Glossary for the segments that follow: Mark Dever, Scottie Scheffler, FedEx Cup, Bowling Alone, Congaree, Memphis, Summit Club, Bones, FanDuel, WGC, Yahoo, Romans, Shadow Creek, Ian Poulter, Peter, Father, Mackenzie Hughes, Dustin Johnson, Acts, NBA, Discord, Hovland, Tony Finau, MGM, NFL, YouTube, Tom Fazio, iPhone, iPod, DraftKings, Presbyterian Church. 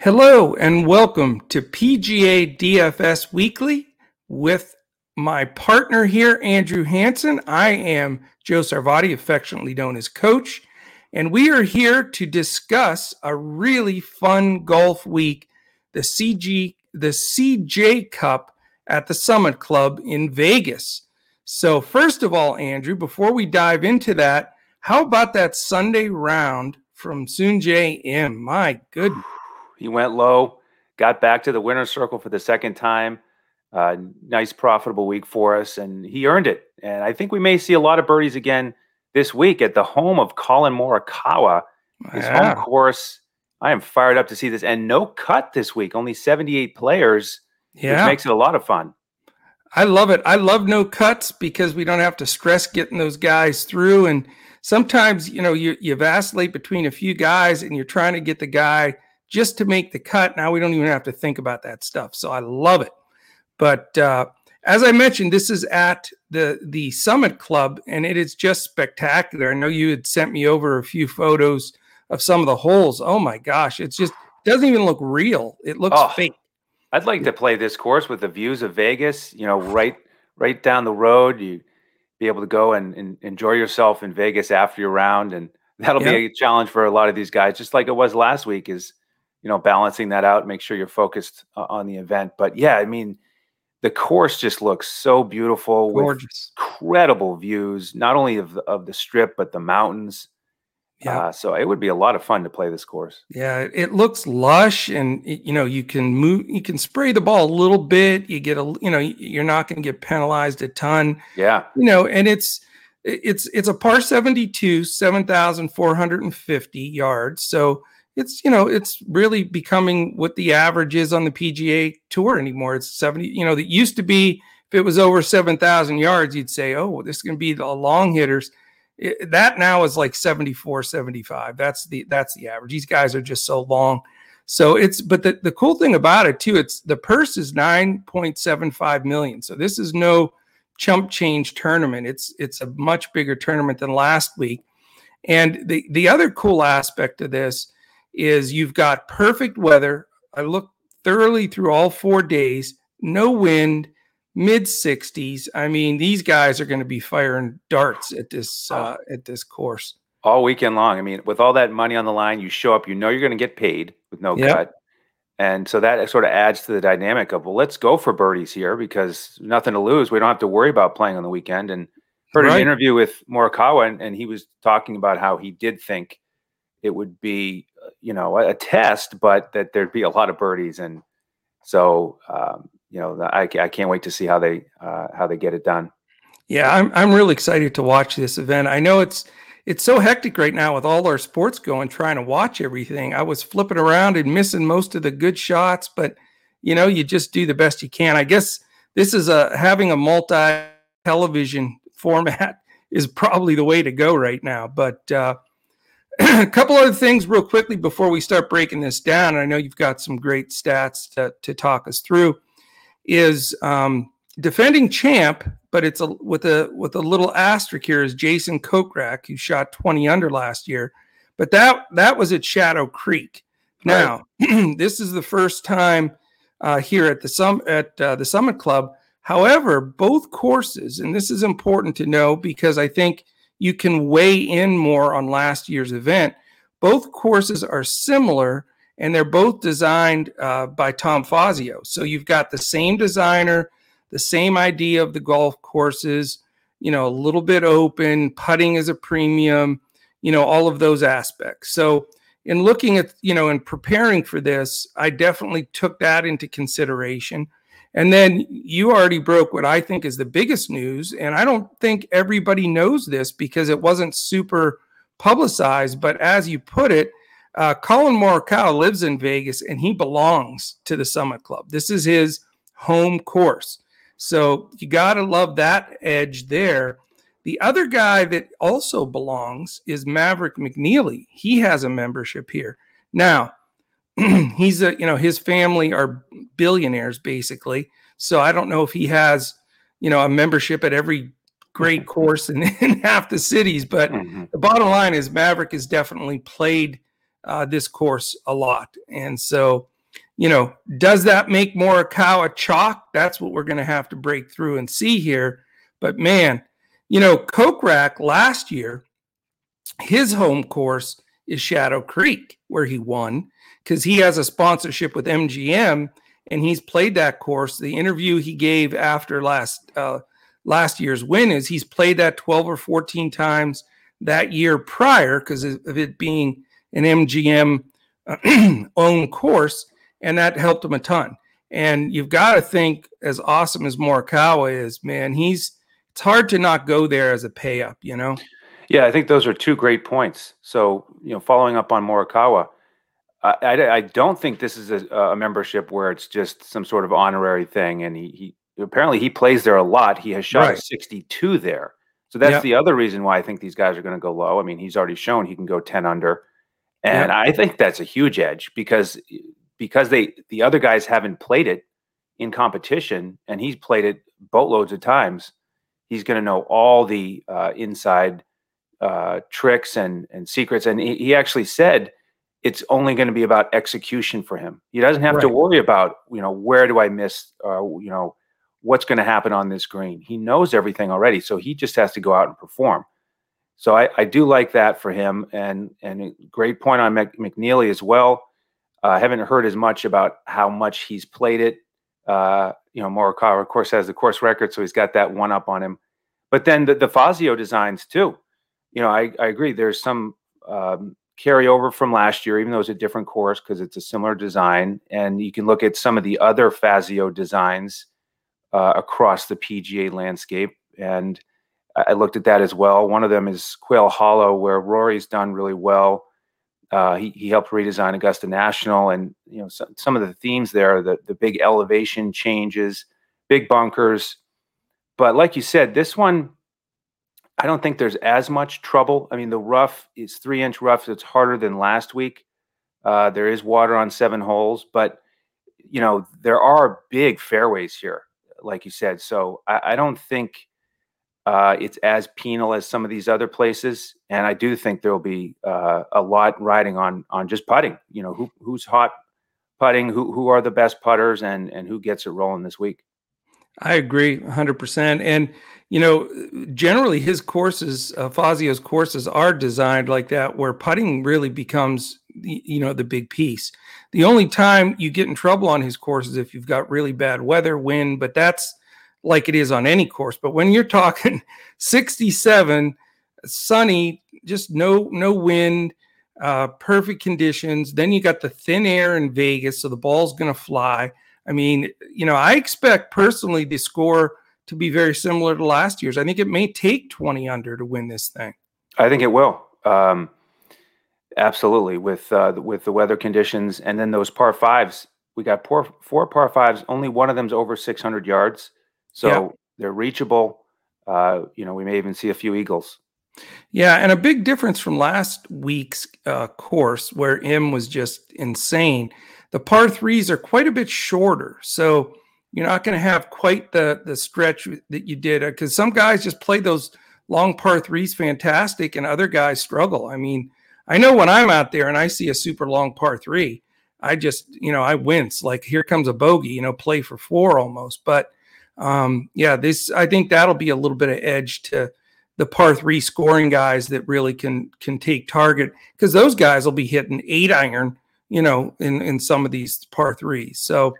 Hello and welcome to PGA DFS Weekly with my partner here, Andrew Hansen. I am Joe Sarvati, affectionately known as Coach, and we are here to discuss a really fun golf week, the CJ Cup at the Summit Club in Vegas. So first of all, Andrew, before we dive into that, how about that Sunday round from Soon J.M.? My goodness. He went low, got back to the winner's circle for the second time. Nice profitable week for us, and he earned it. And I think we may see a lot of birdies again this week at the home of Colin Morikawa, his home course. I am fired up to see this. And no cut this week, only 78 players, which makes it a lot of fun. I love it. I love no cuts because we don't have to stress getting those guys through. And sometimes, you know, you vacillate between a few guys and you're trying to get the guy – just to make the cut. Now we don't even have to think about that stuff. So I love it. But as I mentioned, this is at the Summit Club, and it is just spectacular. I know you had sent me over a few photos of some of the holes. Oh, my gosh. It's just doesn't even look real. It looks fake. I'd like to play this course with the views of Vegas, you know, right down the road. You'd be able to go and enjoy yourself in Vegas after your round, and that'll be a challenge for a lot of these guys, just like it was last week is, you know, balancing that out, make sure you're focused on the event. But yeah, I mean, the course just looks so beautiful. Gorgeous. With incredible views, not only of the strip, but the mountains. Yeah. So it would be a lot of fun to play this course. Yeah. It looks lush, and you know, you can spray the ball a little bit. You get you're not going to get penalized a ton. Yeah. You know, and it's a par 72, 7,450 yards. So it's, you know, it's really becoming what the average is on the PGA Tour anymore. It's 70, you know, that used to be, if it was over 7,000 yards, you'd say, oh, this is going to be the long hitters. That now is like 74, 75. That's the average. These guys are just so long. So it's, but the cool thing about it too, it's the purse is $9.75 million. So this is no chump change tournament. It's a much bigger tournament than last week. And the other cool aspect of this is you've got perfect weather. I looked thoroughly through all 4 days, no wind, mid-60s. I mean, these guys are going to be firing darts at this course. All weekend long. I mean, with all that money on the line, you show up, you know you're going to get paid with no cut. And so that sort of adds to the dynamic of, well, let's go for birdies here because nothing to lose. We don't have to worry about playing on the weekend. And heard an interview with Morikawa, and he was talking about how he did think it would be, you know, a test, but that there'd be a lot of birdies. And so, you know, I can't wait to see how they get it done. Yeah. I'm really excited to watch this event. I know it's so hectic right now with all our sports going, trying to watch everything. I was flipping around and missing most of the good shots, but you know, you just do the best you can. I guess this is having a multi-television format is probably the way to go right now. But, a couple other things real quickly before we start breaking this down. I know you've got some great stats to talk us through. Is defending champ, but it's with a little asterisk here, is Jason Kokrak, who shot 20 under last year. But that was at Shadow Creek. Now, this is the first time here at the Summit Club. However, both courses, and this is important to know because I think you can weigh in more on last year's event. Both courses are similar, and they're both designed by Tom Fazio. So you've got the same designer, the same idea of the golf courses, you know, a little bit open, putting is a premium, you know, all of those aspects. So in looking at, you know, in preparing for this, I definitely took that into consideration. And then you already broke what I think is the biggest news. And I don't think everybody knows this because it wasn't super publicized. But as you put it, Colin Morikawa lives in Vegas and he belongs to the Summit Club. This is his home course. So you got to love that edge there. The other guy that also belongs is Maverick McNealy. He has a membership here. Now, he's a, you know, his family are billionaires basically. So I don't know if he has, you know, a membership at every great course in half the cities, but the bottom line is Maverick has definitely played this course a lot. And so, you know, does that make Morikawa chalk? That's what we're going to have to break through and see here. But man, you know, Kokrak last year, his home course is Shadow Creek, where he won, because he has a sponsorship with MGM, and he's played that course. The interview he gave after last year's win is he's played that 12 or 14 times that year prior because of it being an MGM own course, and that helped him a ton. And you've got to think, as awesome as Morikawa is, man, it's hard to not go there as a pay-up, you know? Yeah, I think those are two great points. So, you know, following up on Morikawa, I don't think this is a membership where it's just some sort of honorary thing. And he apparently he plays there a lot. He has shot right. 62 there. So that's the other reason why I think these guys are going to go low. I mean, he's already shown he can go 10 under. And I think that's a huge edge because the other guys haven't played it in competition, and he's played it boatloads of times. He's going to know all the inside tricks and secrets. And he actually said it's only going to be about execution for him. He doesn't have to worry about, you know, where do I miss, you know, what's going to happen on this green. He knows everything already, so he just has to go out and perform. So I do like that for him. And a great point on McNealy as well. I haven't heard as much about how much he's played it. You know, Morikawa, of course, has the course record, so he's got that one up on him. But then the Fazio designs, too. You know, I agree. There's some carryover from last year, even though it's a different course because it's a similar design. And you can look at some of the other Fazio designs across the PGA landscape. And I looked at that as well. One of them is Quail Hollow, where Rory's done really well. He helped redesign Augusta National, and you know some of the themes there, the big elevation changes, big bunkers. But like you said, this one, I don't think there's as much trouble. I mean, the rough is 3-inch rough. So it's harder than last week. There is water on 7 holes, but you know there are big fairways here, like you said. So I don't think it's as penal as some of these other places. And I do think there'll be a lot riding on just putting, you know, who's hot putting, who are the best putters, and who gets it rolling this week. I agree 100%. And, you know, generally his courses, Fazio's courses are designed like that, where putting really becomes, you know, the big piece. The only time you get in trouble on his course is if you've got really bad weather, wind, but that's like it is on any course. But when you're talking 67, sunny, just no wind, perfect conditions, then you got the thin air in Vegas, so the ball's going to fly. I mean, you know, I expect personally the score to be very similar to last year's. I think it may take 20 under to win this thing. I think it will. Absolutely, with the weather conditions. And then those par fives, we got four par fives, only one of them's over 600 yards. So they're reachable. You know, we may even see a few eagles. Yeah, and a big difference from last week's course, where M was just insane. The par threes are quite a bit shorter, so you're not going to have quite the stretch that you did, because some guys just play those long par threes fantastic, and other guys struggle. I mean, I know when I'm out there and I see a super long par three, I just, you know, I wince. Like, here comes a bogey, you know, play for 4 almost, but this, I think that'll be a little bit of edge to the par three scoring guys that really can take target, because those guys will be hitting 8-iron, you know, in some of these par threes. So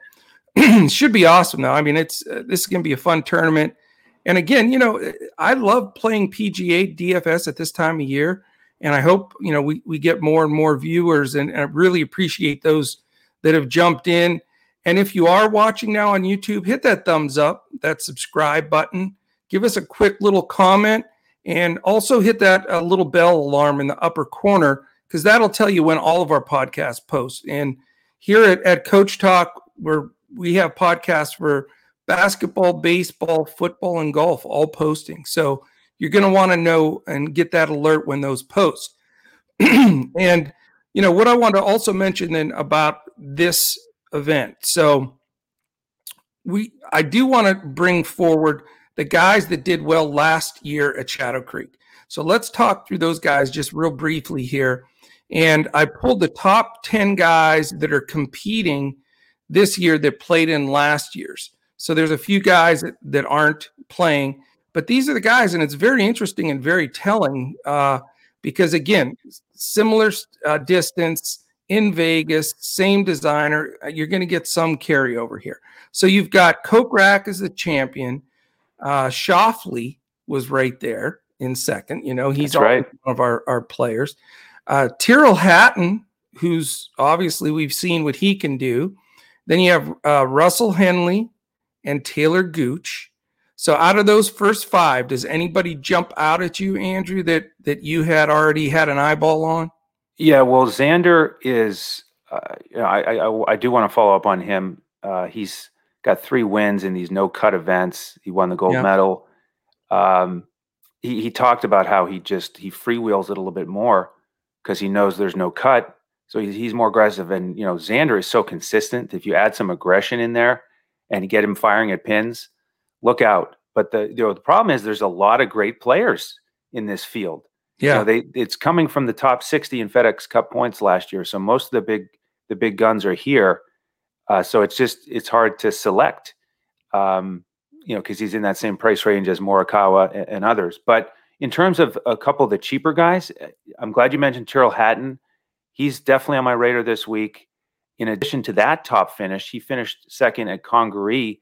should be awesome though. I mean, this is going to be a fun tournament. And again, you know, I love playing PGA DFS at this time of year. And I hope, you know, we get more and more viewers, and I really appreciate those that have jumped in. And if you are watching now on YouTube, hit that thumbs up, that subscribe button. Give us a quick little comment, and also hit that little bell alarm in the upper corner, because that'll tell you when all of our podcasts post. And here at Coach Talk, we have podcasts for basketball, baseball, football, and golf, all posting. So you're going to want to know and get that alert when those post. And, you know, what I want to also mention then about this event. So I do want to bring forward the guys that did well last year at Shadow Creek. So let's talk through those guys just real briefly here. And I pulled the top 10 guys that are competing this year that played in last year's. So there's a few guys that aren't playing, but these are the guys, and it's very interesting and very telling because, again, similar distance in Vegas, same designer, you're going to get some carryover here. So you've got Kokrak as the champion. Schauffele was right there in second. You know, he's right. One of our players. Tyrrell Hatton, who's obviously we've seen what he can do. Then you have Russell Henley and Taylor Gooch. So out of those first five, does anybody jump out at you, Andrew, that you had already had an eyeball on? Yeah, well, Xander is I do want to follow up on him. He's got 3 wins in these no-cut events. He won the gold medal. He talked about how he freewheels it a little bit more because he knows there's no cut. So he's more aggressive. And, you know, Xander is so consistent. If you add some aggression in there and get him firing at pins, look out. But the problem is there's a lot of great players in this field. Yeah, you know, it's coming from the top 60 in FedEx Cup points last year. So most of the big guns are here. So it's hard to select, you know, because he's in that same price range as Morikawa and others. But in terms of a couple of the cheaper guys, I'm glad you mentioned Tyrrell Hatton. He's definitely on my radar this week. In addition to that top finish, he finished second at Congaree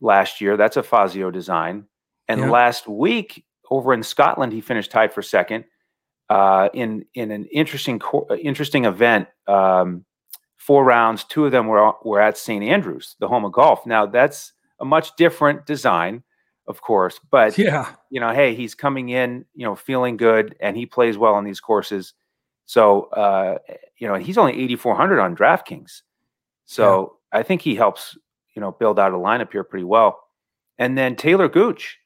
last year. That's a Fazio design. And last week over in Scotland, he finished tied for second in an interesting event. 4 rounds, 2 of them were at St. Andrews, the home of golf. Now that's a much different design, of course, but you know, hey, he's coming in, you know, feeling good, and he plays well on these courses. So, you know, he's only 8,400 on DraftKings. So I think he helps, you know, build out a lineup here pretty well. And then Taylor Gooch,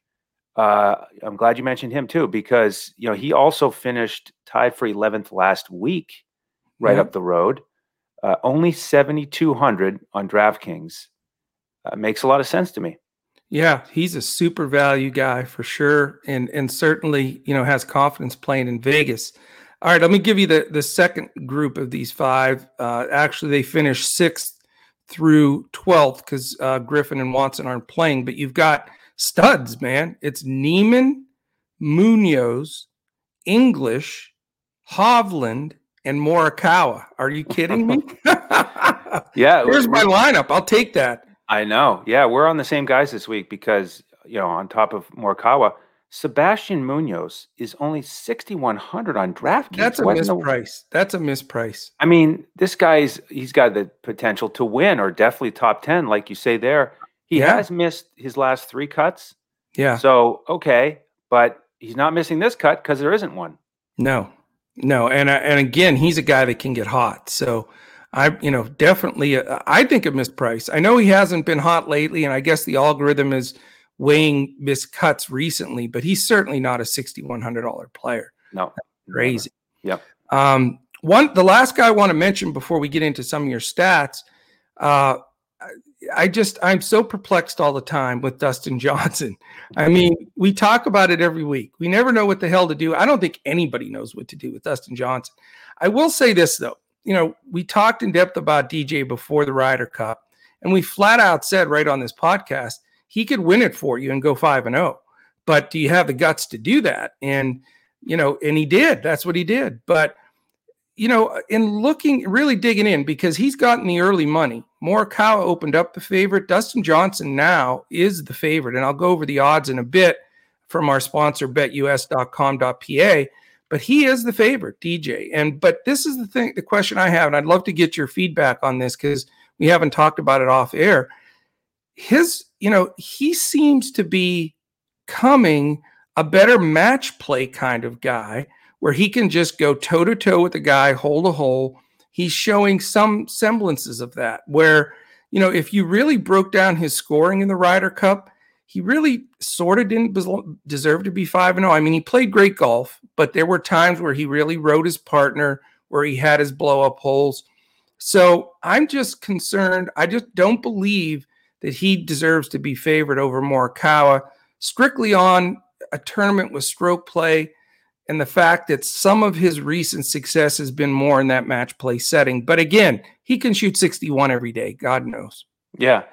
I'm glad you mentioned him too, because, you know, he also finished tied for 11th last week, right up the road. Only 7,200 on DraftKings. Makes a lot of sense to me. Yeah, he's a super value guy for sure. And certainly, you know, has confidence playing in Vegas. All right, let me give you the second group of these 5. Actually, they finished 6th through 12th because Griffin and Watson aren't playing. But you've got studs, man. It's Neiman, Munoz, English, Hovland, and Morikawa. Are you kidding me? Here's my lineup. I'll take that. I know. Yeah, we're on the same guys this week because, you know, on top of Morikawa, Sebastian Munoz is only 6,100 on DraftKings. That's a misprice. That's a misprice. I mean, this he's got the potential to win or definitely top 10, like you say there. He has missed his last 3 cuts. Yeah. So, okay, but he's not missing this cut because there isn't one. No. And again, he's a guy that can get hot. So, I think a misprice. I know he hasn't been hot lately, and I guess the algorithm is weighing missed cuts recently, but he's certainly not a $6,100 player. No. That's crazy. Never. Yep. The last guy I want to mention before we get into some of your stats, I'm so perplexed all the time with Dustin Johnson. I mean, we talk about it every week. We never know what the hell to do. I don't think anybody knows what to do with Dustin Johnson. I will say this though, you know, we talked in depth about DJ before the Ryder Cup, and we flat out said right on this podcast, he could win it for you and go 5-0, but do you have the guts to do that? And, you know, and he did, that's what he did. But, you know, in looking, really digging in, because he's gotten the early money. Morikawa opened up the favorite. Dustin Johnson now is the favorite. And I'll go over the odds in a bit from our sponsor, betus.com.pa. But he is the favorite, DJ. But this is the question I have, and I'd love to get your feedback on this because we haven't talked about it off air. You know, he seems to be coming a better match play kind of guy where he can just go toe-to-toe with a guy, hole to hole. He's showing some semblances of that where, you know, if you really broke down his scoring in the Ryder Cup, he really sort of didn't deserve to be 5-0. I mean, he played great golf, but there were times where he really rode his partner, where he had his blow-up holes. So I'm just concerned. I just don't believe that he deserves to be favored over Morikawa strictly on a tournament with stroke play. and the fact that some of his recent success has been more in that match play setting. But again, he can shoot 61 every day. God knows. Yeah.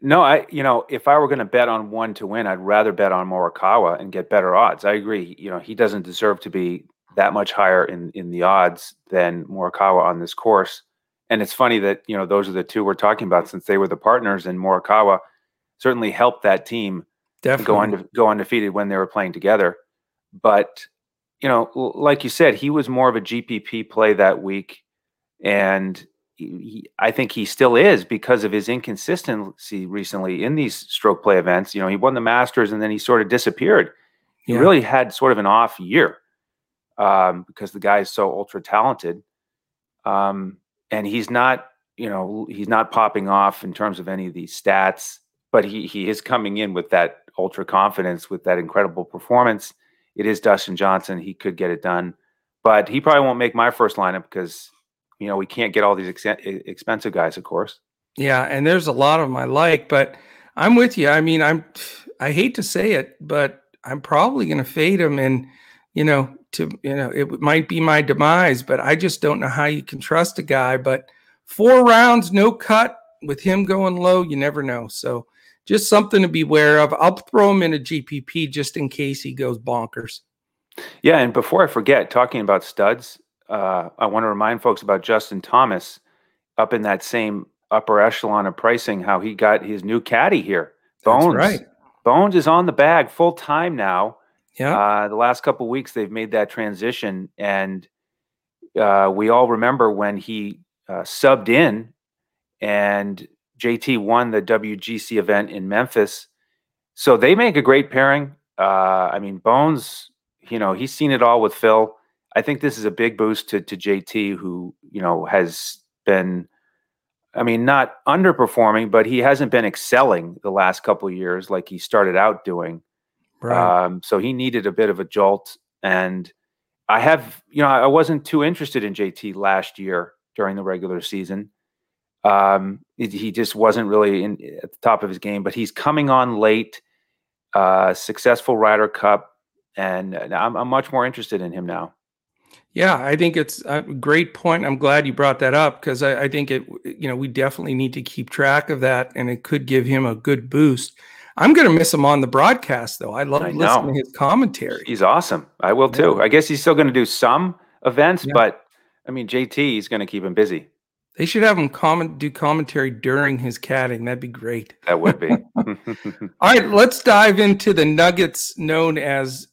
No, if I were going to bet on one to win, I'd rather bet on Morikawa and get better odds. I agree. He doesn't deserve to be that much higher in the odds than Morikawa on this course. And it's funny that, those are the two we're talking about since they were the partners, and Morikawa certainly helped that team go undefeated when they were playing together. But, like you said, he was more of a GPP play that week. And I think he still is because of his inconsistency recently in these stroke play events. He won the Masters and then he sort of disappeared. He really had sort of an off year because the guy is so ultra talented. And he's not popping off in terms of any of these stats, but he is coming in with that ultra confidence, with that incredible performance. It is Dustin Johnson. He could get it done, but he probably won't make my first lineup because, we can't get all these expensive guys, of course. Yeah, and there's a lot of them I like, but I'm with you. I mean, I hate to say it, but I'm probably going to fade him, and it might be my demise. But I just don't know how you can trust a guy. But 4 rounds, no cut with him going low, you never know. So just something to be aware of. I'll throw him in a GPP just in case he goes bonkers. Yeah, and before I forget, talking about studs. I want to remind folks about Justin Thomas up in that same upper echelon of pricing, how he got his new caddy here. Bones. That's right. Bones is on the bag full time now. Yeah. The last couple of weeks they've made that transition. And we all remember when he subbed in and JT won the WGC event in Memphis. So they make a great pairing. Bones, he's seen it all with Phil. I think this is a big boost to JT, who, has been, not underperforming, but he hasn't been excelling the last couple of years like he started out doing. Right. So he needed a bit of a jolt. And I have, I wasn't too interested in JT last year during the regular season. He just wasn't really at the top of his game, but he's coming on late, successful Ryder Cup, and I'm much more interested in him now. Yeah, I think it's a great point. I'm glad you brought that up because I think it, we definitely need to keep track of that, and it could give him a good boost. I'm going to miss him on the broadcast, though. I love listening to his commentary. He's awesome. I will too. I guess he's still going to do some events, but JT is going to keep him busy. They should have him do commentary during his caddying. That'd be great. That would be. All right, let's dive into the nuggets known as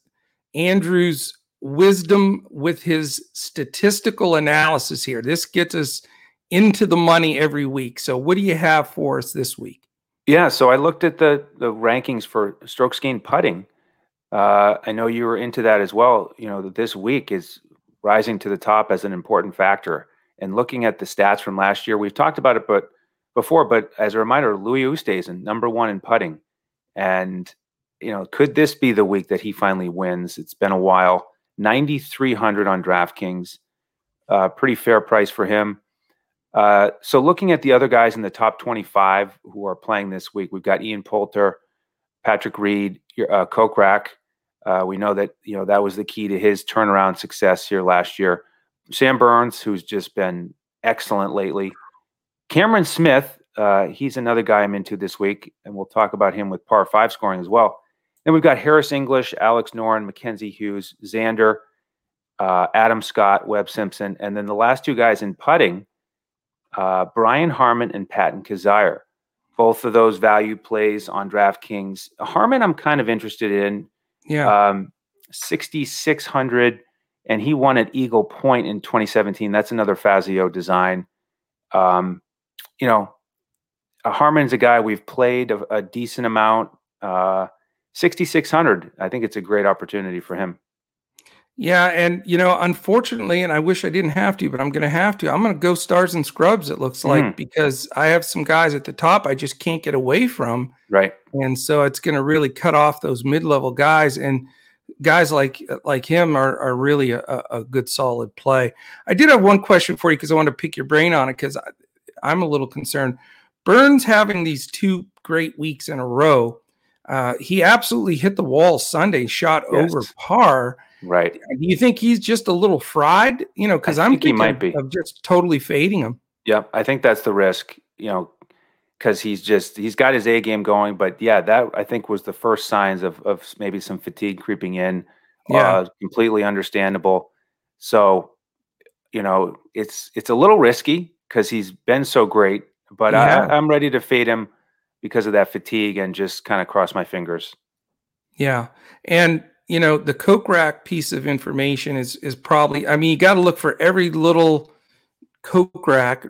Andrew's wisdom with his statistical analysis here. This gets us into the money every week. So what do you have for us this week? Yeah, so I looked at the rankings for strokes gained putting. I know you were into that as well. This week is rising to the top as an important factor. And looking at the stats from last year, we've talked about it before, but as a reminder, Louis Oosthuizen, number one in putting. And, could this be the week that he finally wins? It's been a while. 9,300 on DraftKings, pretty fair price for him. So looking at the other guys in the top 25 who are playing this week, we've got Ian Poulter, Patrick Reed, Kokrak. We know that, that was the key to his turnaround success here last year. Sam Burns, who's just been excellent lately. Cameron Smith, he's another guy I'm into this week, and we'll talk about him with par 5 scoring as well. Then we've got Harris English, Alex Noren, Mackenzie Hughes, Xander, Adam Scott, Webb Simpson. And then the last two guys in putting, Brian Harman and Patton Kizzire. Both of those value plays on DraftKings. Harman I'm kind of interested in. Yeah. 6,600, and he won at Eagle Point in 2017. That's another Fazio design. Harman's a guy we've played a decent amount. 6,600. I think it's a great opportunity for him. Yeah. And, unfortunately, and I wish I didn't have to, but I'm going to have to. I'm going to go stars and scrubs, it looks like, because I have some guys at the top I just can't get away from. Right. And so it's going to really cut off those mid-level guys. And guys like him are really a good, solid play. I did have one question for you because I want to pick your brain on it because I'm a little concerned. Burns having these 2 great weeks in a row. He absolutely hit the wall Sunday, shot over par. Right. Do you think he's just a little fried? You know, because I'm thinking of just totally fading him. Yeah, I think that's the risk, you know, because he's got his A game going. But yeah, that I think was the first signs of maybe some fatigue creeping in. Yeah, completely understandable. So, you know, it's a little risky because he's been so great, but yeah. I'm ready to fade him because of that fatigue and just kind of cross my fingers. Yeah. And, you know, the Kokrak piece of information is probably, I mean, you got to look for every little crack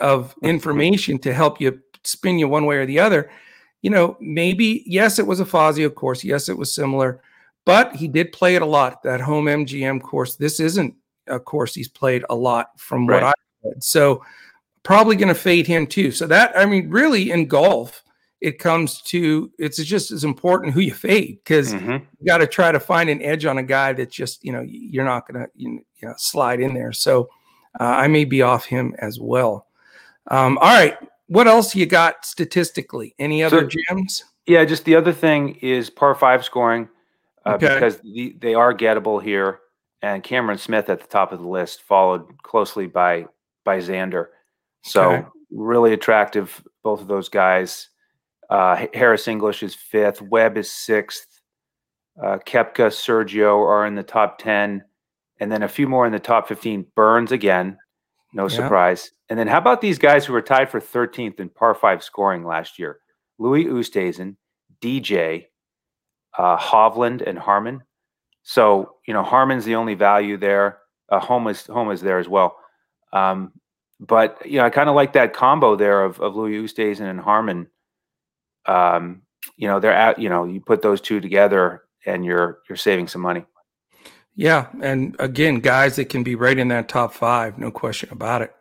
of information to help you spin you one way or the other. You know, maybe, yes, it was a Fazio course. Yes, it was similar, but he did play it a lot. That home MGM course, this isn't a course he's played a lot from what I read. So probably going to fade him too. So that, I mean, really in golf, it comes to, it's just as important who you fade, because you got to try to find an edge on a guy that just, you know, you're not going to slide in there. So I may be off him as well. All right. What else you got statistically? Any other gems? Yeah, just the other thing is par five scoring because they are gettable here. And Cameron Smith at the top of the list, followed closely by Xander. So really attractive, both of those guys. Harris English is fifth. Webb is sixth. Koepka, Sergio are in the top 10. And then a few more in the top 15. Burns again, no surprise. And then how about these guys who were tied for 13th in par 5 scoring last year? Louis Oosthuizen, DJ, Hovland, and Harman. So, you know, Harman's the only value there. Home is there as well. But, you know, I kind of like that combo there of Louis Oosthuizen and Harman. You know, they're out, you know, you put those two together and you're saving some money. Yeah, and again, guys that can be right in that top five, no question about it.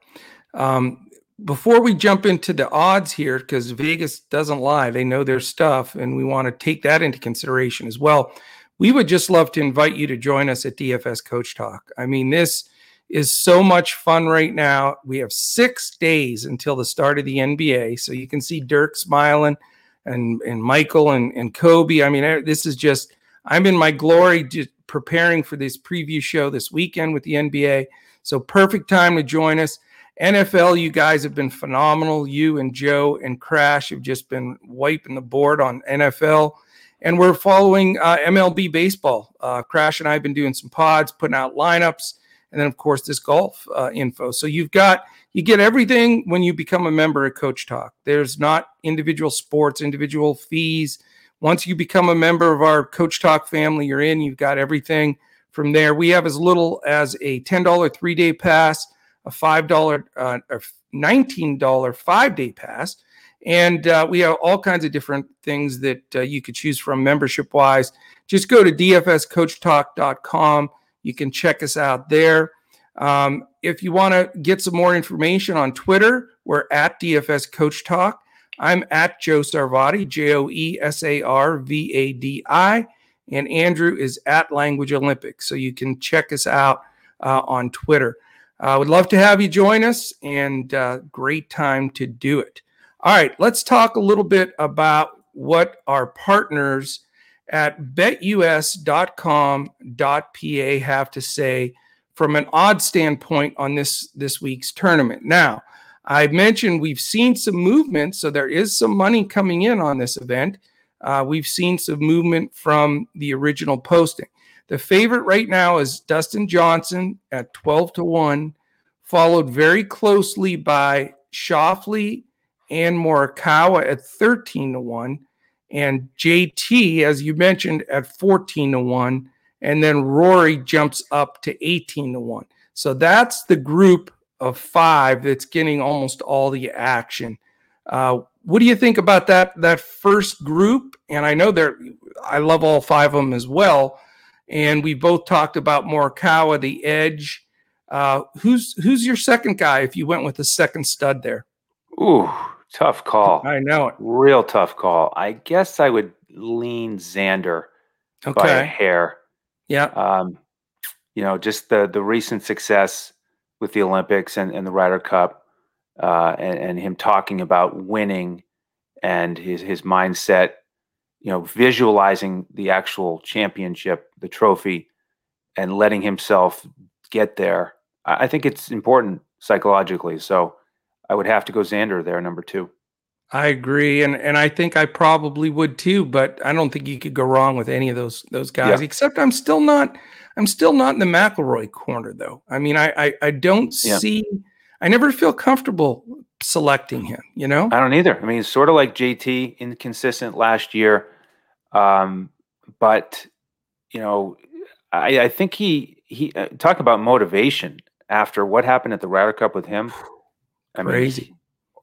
Before we jump into the odds here, because Vegas doesn't lie, they know their stuff, and we want to take that into consideration as well. We would just love to invite you to join us at DFS Coach Talk. I mean, this is so much fun right now. We have 6 days until the start of the NBA, so you can see Dirk smiling and Michael and Kobe. I mean, this is just, I'm in my glory just preparing for this preview show this weekend with the NBA. So perfect time to join us. NFL, you guys have been phenomenal. You and Joe and Crash have just been wiping the board on NFL. And we're following MLB baseball. Crash and I have been doing some pods, putting out lineups, and then, of course, this golf info. So you get everything when you become a member of Coach Talk. There's not individual sports, individual fees. Once you become a member of our Coach Talk family, you're in. You've got everything from there. We have as little as a $10 3-day pass, a $5 or $19 5-day pass, and we have all kinds of different things that you could choose from membership-wise. Just go to dfscoachtalk.com. You can check us out there. If you want to get some more information on Twitter, we're at DFS Coach Talk. I'm at Joe Sarvati, Joesarvadi, and Andrew is at Language Olympics. So you can check us out on Twitter. I would love to have you join us, and great time to do it. All right, let's talk a little bit about what our partners at betus.com.pa have to say from an odds standpoint on this week's tournament. Now, I mentioned we've seen some movement, so there is some money coming in on this event. We've seen some movement from the original posting. The favorite right now is Dustin Johnson at 12-1, followed very closely by Schauffele and Morikawa at 13-1, and JT, as you mentioned, at 14-1, and then Rory jumps up to 18-1. So that's the group of five that's getting almost all the action. What do you think about that first group? And I know I love all five of them as well. And we both talked about Morikawa, the edge. Who's your second guy if you went with the second stud there? Ooh, tough call. I know it. Real tough call. I guess I would lean Xander by a hair. Yeah. You know, just the recent success with the Olympics and the Ryder Cup, and him talking about winning and his mindset you know, visualizing the actual championship, the trophy, and letting himself get there, I think it's important psychologically. So I would have to go Xander there, number two. I agree. And I think I probably would too, but I don't think you could go wrong with any of those guys, yeah. Except I'm still not in the McIlroy corner though. I mean, I don't see, I never feel comfortable selecting him, you know? I don't either. I mean, it's sort of like JT, inconsistent last year. But you know, I think he talk about motivation after what happened at the Ryder Cup with him. I mean, crazy.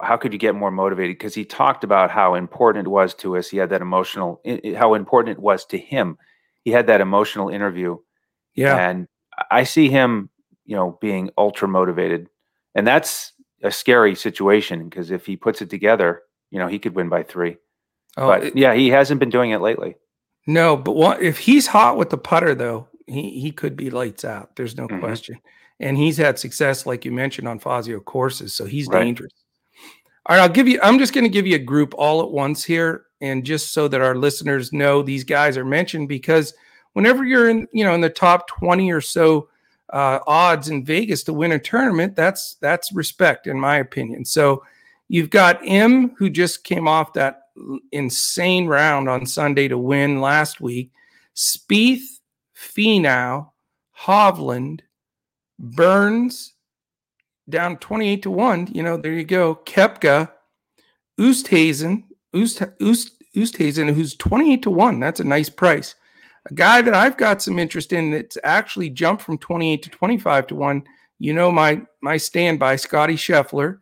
How could you get more motivated? Because he talked about how important it was to us. He had that emotional, how important it was to him. He had that emotional interview. Yeah. And I see him, you know, being ultra motivated. And that's a scary situation because if he puts it together, you know, he could win by three. Oh, but yeah, he hasn't been doing it lately. No, but if he's hot with the putter, though, he could be lights out. There's no mm-hmm. question. And he's had success, like you mentioned, on Fazio courses. So he's dangerous. All right, I'm just going to give you a group all at once here. And just so that our listeners know these guys are mentioned, because whenever you're in the top 20 or so odds in Vegas to win a tournament, that's respect in my opinion. So you've got M, who just came off that insane round on Sunday to win last week. Spieth, Finau, Hovland, Burns, down 28-1, you know, there you go. Koepka, Oosthuizen, who's 28-1. That's a nice price. A guy that I've got some interest in that's actually jumped from 28 to 25-1. You know, my standby, Scottie Scheffler.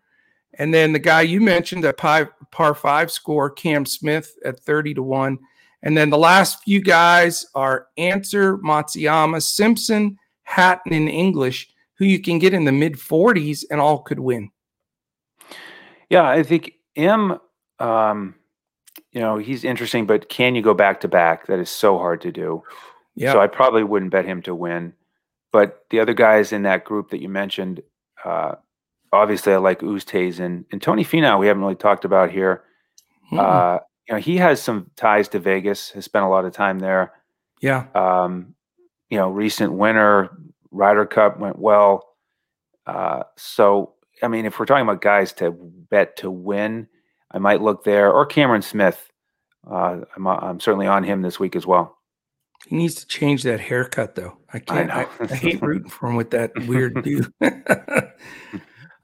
And then the guy you mentioned, a par 5 score, Cam Smith at 30-1. And then the last few guys are Answer, Matsuyama, Simpson, Hatton, and English, who you can get in the mid-40s and all could win. Yeah, I think M, you know, he's interesting, but can you go back-to-back? That is so hard to do. Yeah. So I probably wouldn't bet him to win. But the other guys in that group that you mentioned, obviously I like Oosthuizen. And Tony Finau, we haven't really talked about here. Mm-hmm. You know, he has some ties to Vegas, has spent a lot of time there. Yeah. You know, recent winner, Ryder Cup went well. So, I mean, if we're talking about guys to bet to win, I might look there. Or Cameron Smith. I'm certainly on him this week as well. He needs to change that haircut, though. I hate rooting for him with that weird dude.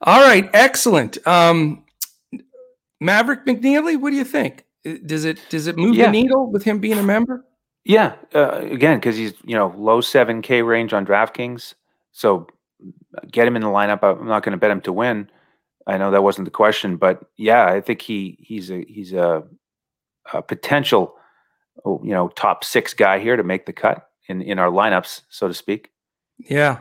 All right, excellent. Maverick McNealy, what do you think? Does it move the needle with him being a member? Yeah, again, because he's, you know, low 7K range on DraftKings. So get him in the lineup. I'm not going to bet him to win. I know that wasn't the question, but yeah, I think he's a potential, you know, top 6 guy here to make the cut in our lineups, so to speak. Yeah,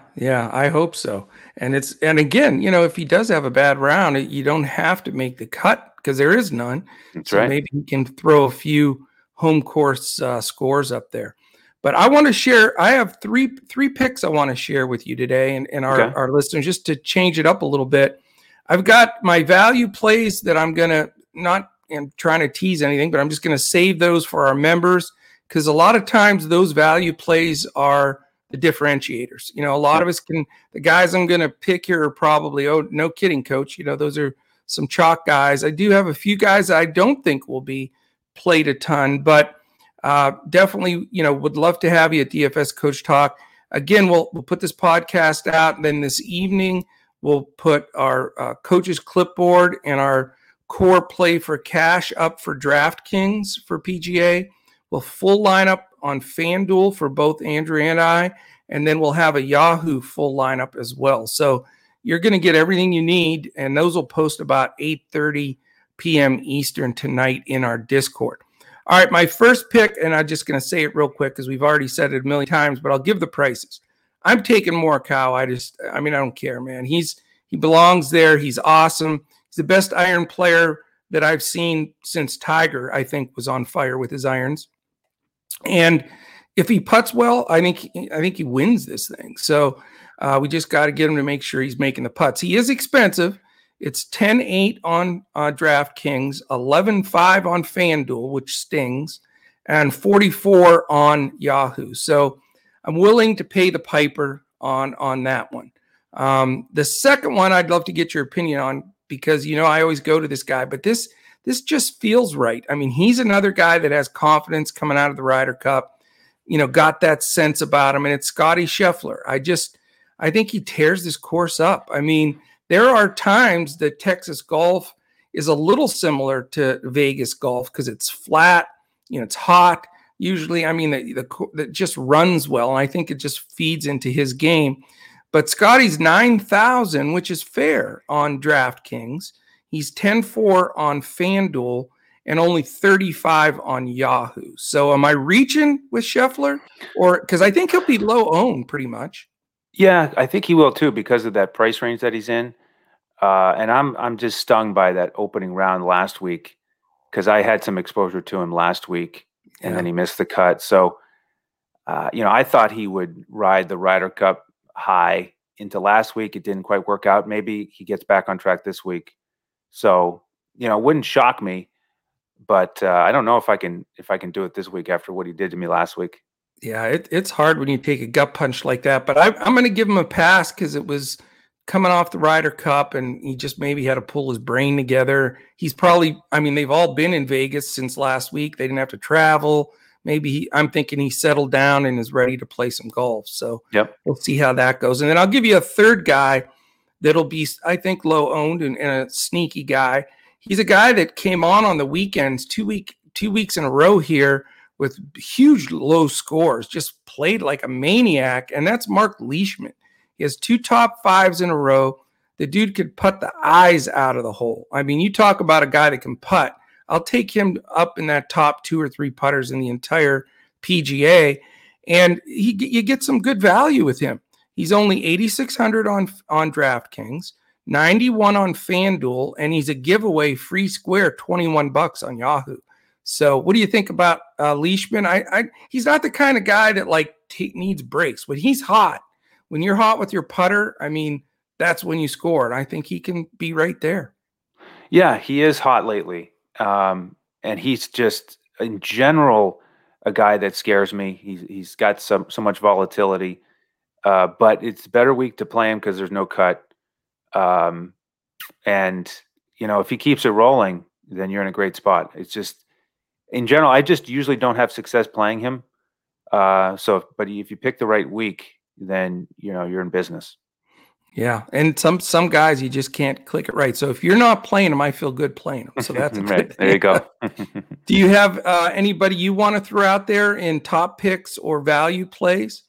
I hope so. And again, you know, if he does have a bad round, you don't have to make the cut because there is none. That's so right. Maybe he can throw a few home course scores up there. But I want to share, I have three picks I want to share with you today and our listeners, just to change it up a little bit. I've got my value plays that I'm going to not, I'm trying to tease anything, but I'm just going to save those for our members because a lot of times those value plays are the differentiators. You know, a lot of us the guys I'm going to pick here are probably, oh, no kidding, coach. You know, those are some chalk guys. I do have a few guys I don't think will be played a ton, but definitely, you know, would love to have you at DFS Coach Talk. Again, we'll put this podcast out, and then this evening we'll put our coaches clipboard and our core play for cash up for DraftKings for PGA. We'll full lineup on FanDuel for both Andrew and I, and then we'll have a Yahoo full lineup as well. So you're going to get everything you need, and those will post about 8:30 p.m. Eastern tonight in our Discord. All right, my first pick, and I'm just going to say it real quick because we've already said it a million times, but I'll give the prices. I'm taking Morikawa. I don't care, man. He belongs there. He's awesome. He's the best iron player that I've seen since Tiger, I think, was on fire with his irons. And if he putts well, I think he wins this thing. So we just got to get him to make sure he's making the putts. He is expensive. It's 10-8 on DraftKings, 11-5 on FanDuel, which stings, and 44 on Yahoo. So I'm willing to pay the piper on that one. The second one I'd love to get your opinion on because, you know, I always go to this guy, but this just feels right. I mean, he's another guy that has confidence coming out of the Ryder Cup, you know, got that sense about him. And it's Scottie Scheffler. I think he tears this course up. I mean, there are times that Texas golf is a little similar to Vegas golf because it's flat, you know, it's hot. Usually, I mean, that just runs well. And I think it just feeds into his game. But Scottie's 9,000, which is fair on DraftKings. He's 10-4 on FanDuel and only 35 on Yahoo. So am I reaching with Scheffler? Or because I think he'll be low owned pretty much. Yeah, I think he will too because of that price range that he's in. And I'm just stung by that opening round last week because I had some exposure to him last week and then he missed the cut. So, you know, I thought he would ride the Ryder Cup high into last week. It didn't quite work out. Maybe he gets back on track this week. So, you know, it wouldn't shock me, but I don't know if I can do it this week after what he did to me last week. Yeah, it's hard when you take a gut punch like that, but I'm going to give him a pass because it was coming off the Ryder Cup and he just maybe had to pull his brain together. He's probably, I mean, they've all been in Vegas since last week. They didn't have to travel. Maybe I'm thinking he settled down and is ready to play some golf. So we'll see how that goes. And then I'll give you a third guy that'll be, I think, low owned and a sneaky guy. He's a guy that came on the weekends, two weeks in a row here with huge low scores, just played like a maniac. And that's Mark Leishman. He has 2 top fives in a row. The dude could putt the eyes out of the hole. I mean, you talk about a guy that can putt. I'll take him up in that top 2 or 3 putters in the entire PGA, and you get some good value with him. He's only 8,600 on DraftKings, 91 on FanDuel, and he's a giveaway free square, $21 on Yahoo. So what do you think about Leishman? He's not the kind of guy that like needs breaks. When he's hot, when you're hot with your putter, I mean, that's when you score, and I think he can be right there. Yeah, he is hot lately. And he's just in general a guy that scares me. He's got so much volatility, but it's a better week to play him because there's no cut. And you know, if he keeps it rolling, then you're in a great spot. It's just in general, I just usually don't have success playing him. But if you pick the right week, then you know you're in business. Yeah, and some guys, you just can't click it right. So if you're not playing them, I feel good playing them. So that's a right. Good thing. There you go. Do you have anybody you want to throw out there in top picks or value plays?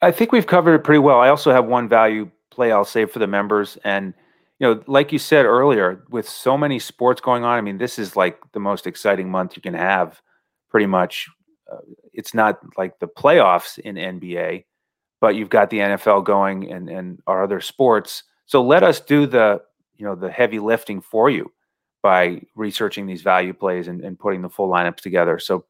I think we've covered it pretty well. I also have one value play I'll save for the members. And, you know, like you said earlier, with so many sports going on, I mean, this is like the most exciting month you can have pretty much. It's not like the playoffs in NBA, but you've got the NFL going and our other sports. So let us do the heavy lifting for you by researching these value plays and putting the full lineups together. So,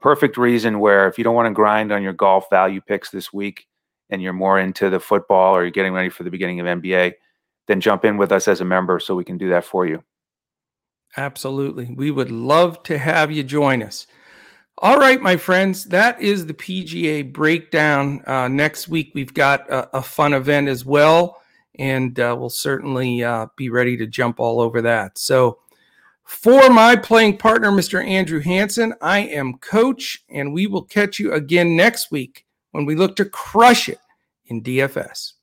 perfect reason where if you don't want to grind on your golf value picks this week and you're more into the football or you're getting ready for the beginning of NBA, then jump in with us as a member so we can do that for you. Absolutely. We would love to have you join us. All right, my friends, that is the PGA breakdown. Next week, we've got a fun event as well, and we'll certainly be ready to jump all over that. So for my playing partner, Mr. Andrew Hansen, I am Coach, and we will catch you again next week when we look to crush it in DFS.